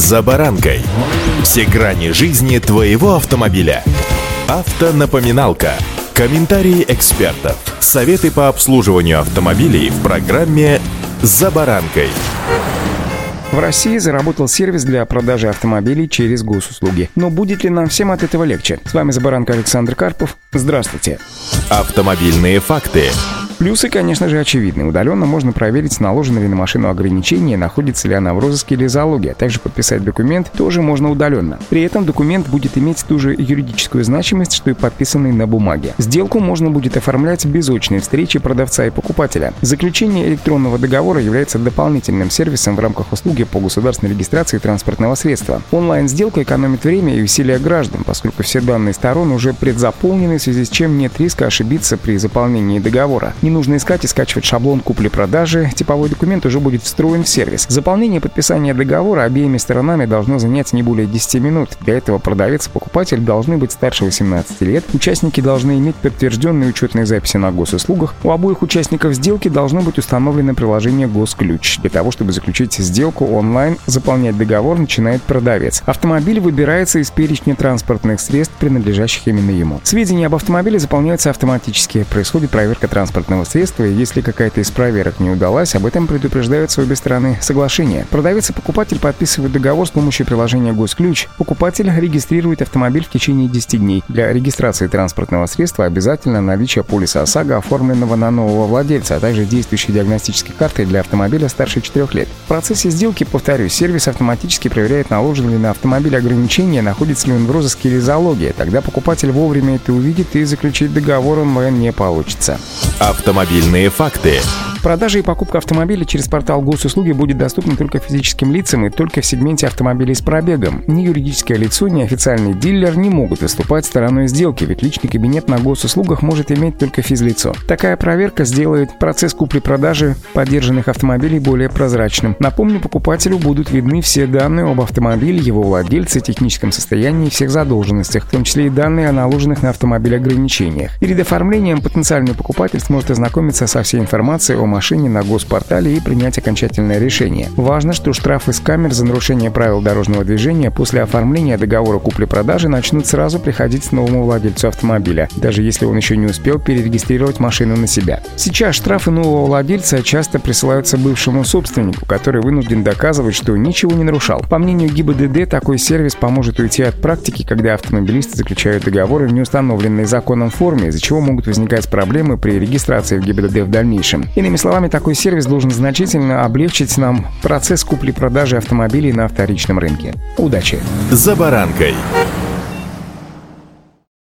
«За баранкой». Все грани жизни твоего автомобиля. Автонапоминалка. Комментарии экспертов. Советы по обслуживанию автомобилей в программе «За баранкой». В России заработал сервис для продажи автомобилей через госуслуги. Но будет ли нам всем от этого легче? С вами Забаранка Александр Карпов. Здравствуйте. Автомобильные факты. Плюсы, конечно же, очевидны. Удаленно можно проверить, наложено ли на машину ограничение, находится ли она в розыске или залоге. А также подписать документ тоже можно удаленно. При этом документ будет иметь ту же юридическую значимость, что и подписанный на бумаге. Сделку можно будет оформлять без очной встречи продавца и покупателя. Заключение электронного договора является дополнительным сервисом в рамках услуги по государственной регистрации транспортного средства. Онлайн-сделка экономит время и усилия граждан, поскольку все данные сторон уже предзаполнены, в связи с чем нет риска ошибиться при заполнении договора. Не нужно искать и скачивать шаблон купли-продажи, типовой документ уже будет встроен в сервис. Заполнение и подписание договора обеими сторонами должно занять не более 10 минут. Для этого продавец и покупатель должны быть старше 18 лет, участники должны иметь подтвержденные учетные записи на госуслугах, у обоих участников сделки должно быть установлено приложение «Госключ». Для того, чтобы заключить сделку онлайн, заполнять договор начинает продавец. Автомобиль выбирается из перечня транспортных средств, принадлежащих именно ему. Сведения об автомобиле заполняются автоматически, происходит проверка транспортного средства, и если какая-то из проверок не удалась, об этом предупреждают с обе стороны соглашения. Продавец и покупатель подписывают договор с помощью приложения «Госключ». Покупатель регистрирует автомобиль в течение 10 дней. Для регистрации транспортного средства обязательно наличие полиса ОСАГО, оформленного на нового владельца, а также действующей диагностической карты для автомобиля старше 4 лет. В процессе сделки, повторюсь, сервис автоматически проверяет, наложены ли на автомобиль ограничения, находится ли он в розыске или залоге. Тогда покупатель вовремя это увидит и заключить договор онлайн не получится. Автомобильные факты. Продажа и покупка автомобиля через портал госуслуги будет доступна только физическим лицам и только в сегменте автомобилей с пробегом. Ни юридическое лицо, ни официальный дилер не могут выступать стороной сделки, ведь личный кабинет на госуслугах может иметь только физлицо. Такая проверка сделает процесс купли-продажи подержанных автомобилей более прозрачным. Напомню, покупателю будут видны все данные об автомобиле, его владельце, техническом состоянии и всех задолженностях, в том числе и данные о наложенных на автомобиль ограничениях. Перед оформлением потенциальный покупатель сможет ознакомиться со всей информацией о машине на госпортале и принять окончательное решение. Важно, что штрафы с камер за нарушение правил дорожного движения после оформления договора купли-продажи начнут сразу приходить к новому владельцу автомобиля, даже если он еще не успел перерегистрировать машину на себя. Сейчас штрафы нового владельца часто присылаются бывшему собственнику, который вынужден доказывать, что ничего не нарушал. По мнению ГИБДД, такой сервис поможет уйти от практики, когда автомобилисты заключают договоры в неустановленной законом форме, из-за чего могут возникать проблемы при регистрации в ГИБДД в дальнейшем. Иными словами, такой сервис должен значительно облегчить нам процесс купли-продажи автомобилей на вторичном рынке. Удачи! За баранкой!